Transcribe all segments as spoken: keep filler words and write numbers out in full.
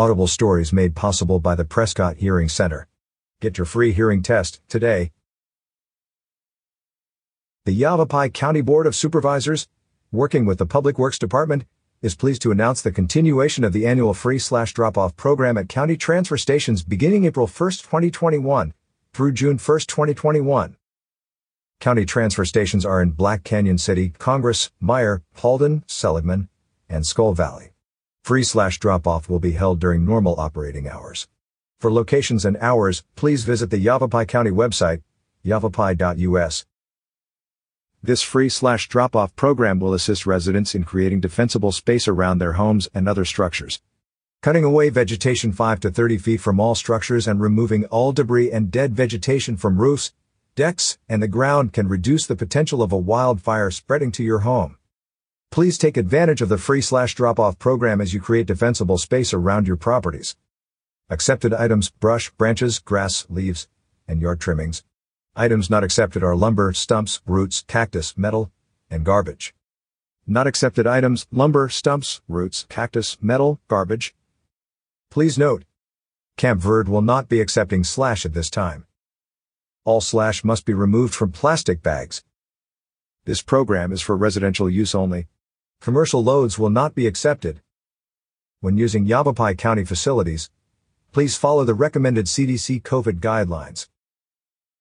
Audible stories made possible by the Prescott Hearing Center. Get your free hearing test today. The Yavapai County Board of Supervisors, working with the Public Works Department, is pleased to announce the continuation of the annual free slash drop-off program at County Transfer Stations beginning April first, twenty twenty-one, through June first, twenty twenty-one. County Transfer Stations are in Black Canyon City, Congress, Mayer, Paulden, Seligman, and Skull Valley. Free slash drop-off will be held during normal operating hours. For locations and hours, please visit the Yavapai County website, yavapai dot U S. This free slash drop-off program will assist residents in creating defensible space around their homes and other structures, cutting away vegetation five to thirty feet from all structures and removing all debris and dead vegetation from roofs, decks, and the ground can reduce the potential of a wildfire spreading to your home. Please take advantage of the free slash drop-off program as you create defensible space around your properties. Accepted items: brush, branches, grass, leaves, and yard trimmings. Items not accepted are lumber, stumps, roots, cactus, metal, and garbage. Not accepted items: lumber, stumps, roots, cactus, metal, garbage. Please note, Camp Verde will not be accepting slash at this time. All slash must be removed from plastic bags. This program is for residential use only. Commercial loads will not be accepted. When using Yavapai County facilities, please follow the recommended C D C COVID guidelines.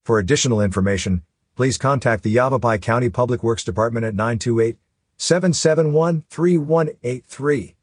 For additional information, please contact the Yavapai County Public Works Department at nine two eight, seven seven one, three one eight three.